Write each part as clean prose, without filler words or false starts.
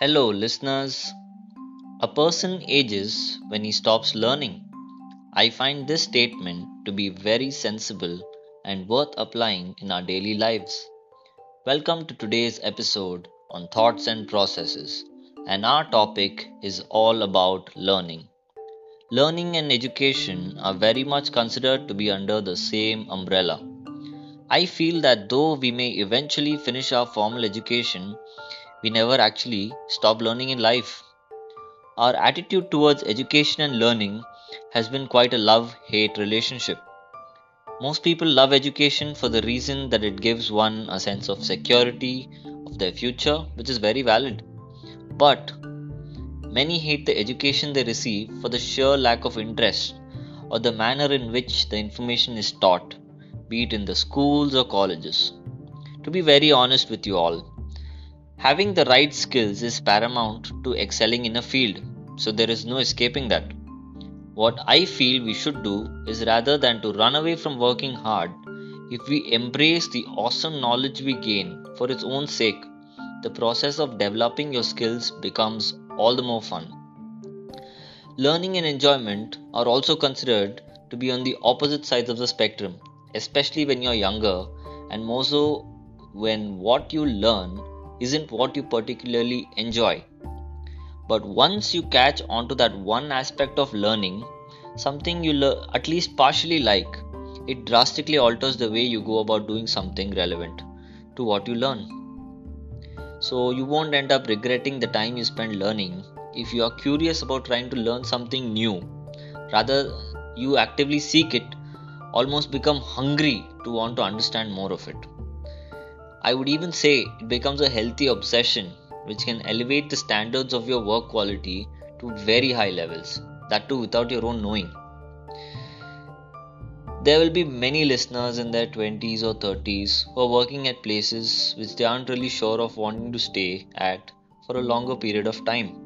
Hello listeners, a person ages when he stops learning. I find this statement to be very sensible and worth applying in our daily lives. Welcome to today's episode on Thoughts and Processes, and our topic is all about learning. Learning and education are very much considered to be under the same umbrella. I feel that though we may eventually finish our formal education, we never actually stop learning in life. Our attitude towards education and learning has been quite a love-hate relationship. Most people love education for the reason that it gives one a sense of security of their future, which is very valid. But many hate the education they receive for the sheer lack of interest or the manner in which the information is taught, be it in the schools or colleges. To be very honest with you all, having the right skills is paramount to excelling in a field, so there is no escaping that. What I feel we should do is, rather than to run away from working hard, if we embrace the awesome knowledge we gain for its own sake, the process of developing your skills becomes all the more fun. Learning and enjoyment are also considered to be on the opposite sides of the spectrum, especially when you're younger, and more so when what you learn isn't what you particularly enjoy. But once you catch onto that one aspect of learning, something you at least partially like, it drastically alters the way you go about doing something relevant to what you learn. So you won't end up regretting the time you spend learning if you are curious about trying to learn something new. Rather, you actively seek it, almost become hungry to want to understand more of it. I would even say it becomes a healthy obsession which can elevate the standards of your work quality to very high levels, that too without your own knowing. There will be many listeners in their 20s or 30s who are working at places which they aren't really sure of wanting to stay at for a longer period of time.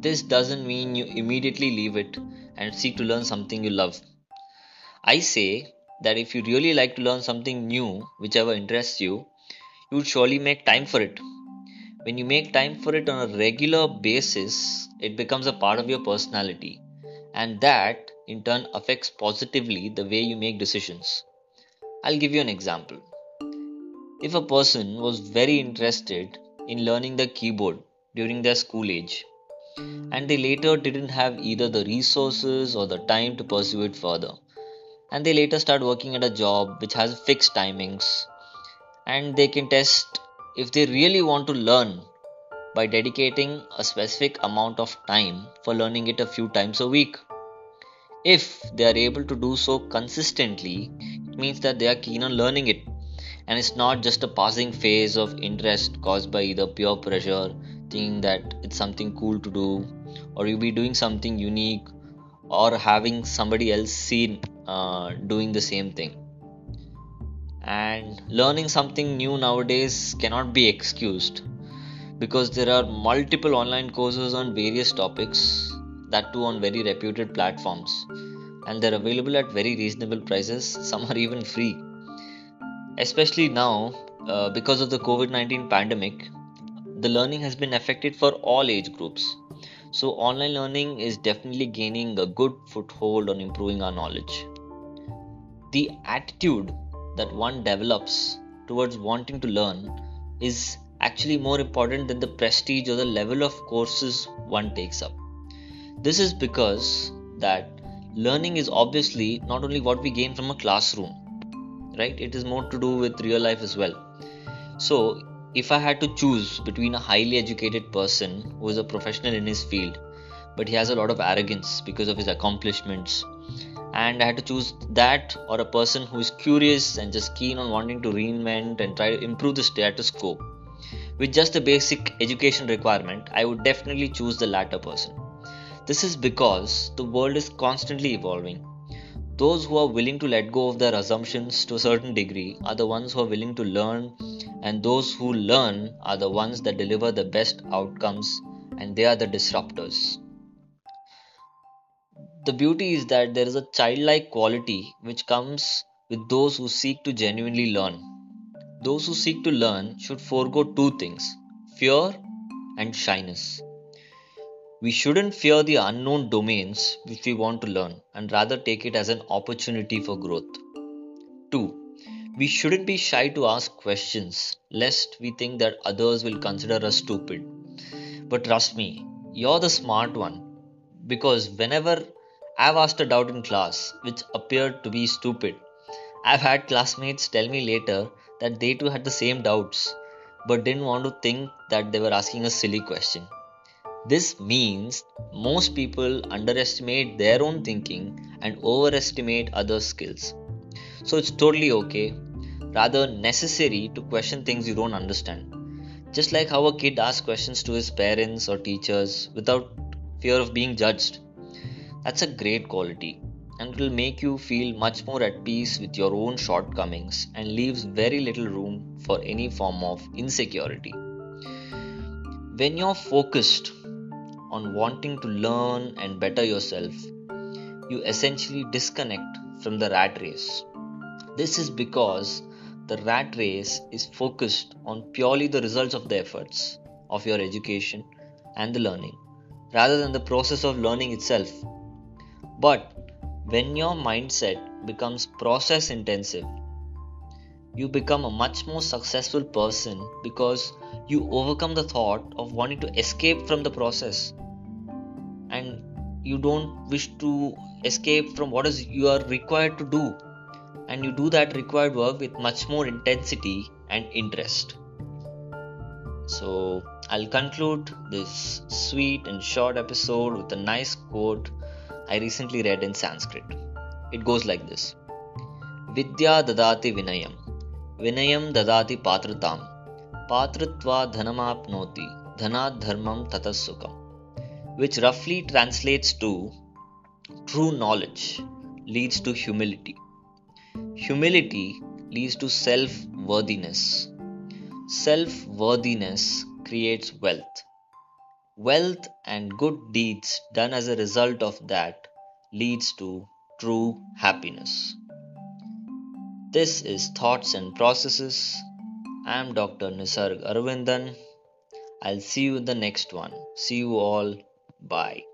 This doesn't mean you immediately leave it and seek to learn something you love. I say that if you really like to learn something new, whichever interests you, you would surely make time for it. When you make time for it on a regular basis, it becomes a part of your personality, and that in turn affects positively the way you make decisions. I'll give you an example. If a person was very interested in learning the keyboard during their school age, and they later didn't have either the resources or the time to pursue it further, and they later start working at a job which has fixed timings, and they can test if they really want to learn by dedicating a specific amount of time for learning it a few times a week. If they are able to do so consistently, it means that they are keen on learning it, and it's not just a passing phase of interest caused by either peer pressure, thinking that it's something cool to do, or you'll be doing something unique, or having somebody else seen doing the same thing. And learning something new nowadays cannot be excused, because there are multiple online courses on various topics, that too on very reputed platforms, and they're available at very reasonable prices. Some are even free. Especially now, because of the COVID-19 pandemic, the learning has been affected for all age groups. So online learning is definitely gaining a good foothold on improving our knowledge. The attitude that one develops towards wanting to learn is actually more important than the prestige or the level of courses one takes up. This is because that learning is obviously not only what we gain from a classroom, right? It is more to do with real life as well. So if I had to choose between a highly educated person who is a professional in his field, but he has a lot of arrogance because of his accomplishments, and I had to choose that or a person who is curious and just keen on wanting to reinvent and try to improve the status quo, with just the basic education requirement, I would definitely choose the latter person. This is because the world is constantly evolving. Those who are willing to let go of their assumptions to a certain degree are the ones who are willing to learn, and those who learn are the ones that deliver the best outcomes, and they are the disruptors. The beauty is that there is a childlike quality which comes with those who seek to genuinely learn. Those who seek to learn should forego two things: fear and shyness. We shouldn't fear the unknown domains which we want to learn and rather take it as an opportunity for growth. 2. We shouldn't be shy to ask questions lest we think that others will consider us stupid. But trust me, you're the smart one, because whenever I've asked a doubt in class which appeared to be stupid, I've had classmates tell me later that they too had the same doubts but didn't want to think that they were asking a silly question. This means most people underestimate their own thinking and overestimate others' skills. So it's totally okay, rather necessary, to question things you don't understand. Just like how a kid asks questions to his parents or teachers without fear of being judged. That's a great quality, and it will make you feel much more at peace with your own shortcomings and leaves very little room for any form of insecurity. When you're focused on wanting to learn and better yourself, you essentially disconnect from the rat race. This is because the rat race is focused on purely the results of the efforts of your education and the learning, rather than the process of learning itself. But when your mindset becomes process intensive, you become a much more successful person because you overcome the thought of wanting to escape from the process, and you don't wish to escape from what is you are required to do, and you do that required work with much more intensity and interest. So I'll conclude this sweet and short episode with a nice quote I recently read in Sanskrit. It goes like this: Vidya dadati vinayam, Vinayam dadati patratam, Patratva dhanam apnoti, Dhanad dharmam tatas sukham, which roughly translates to true knowledge leads to humility. Humility leads to self-worthiness. Self-worthiness creates wealth. Wealth and good deeds done as a result of that leads to true happiness. This is Thoughts and Processes. I am Dr. Nisarg Arvindan. I'll see you in the next one. See you all. Bye.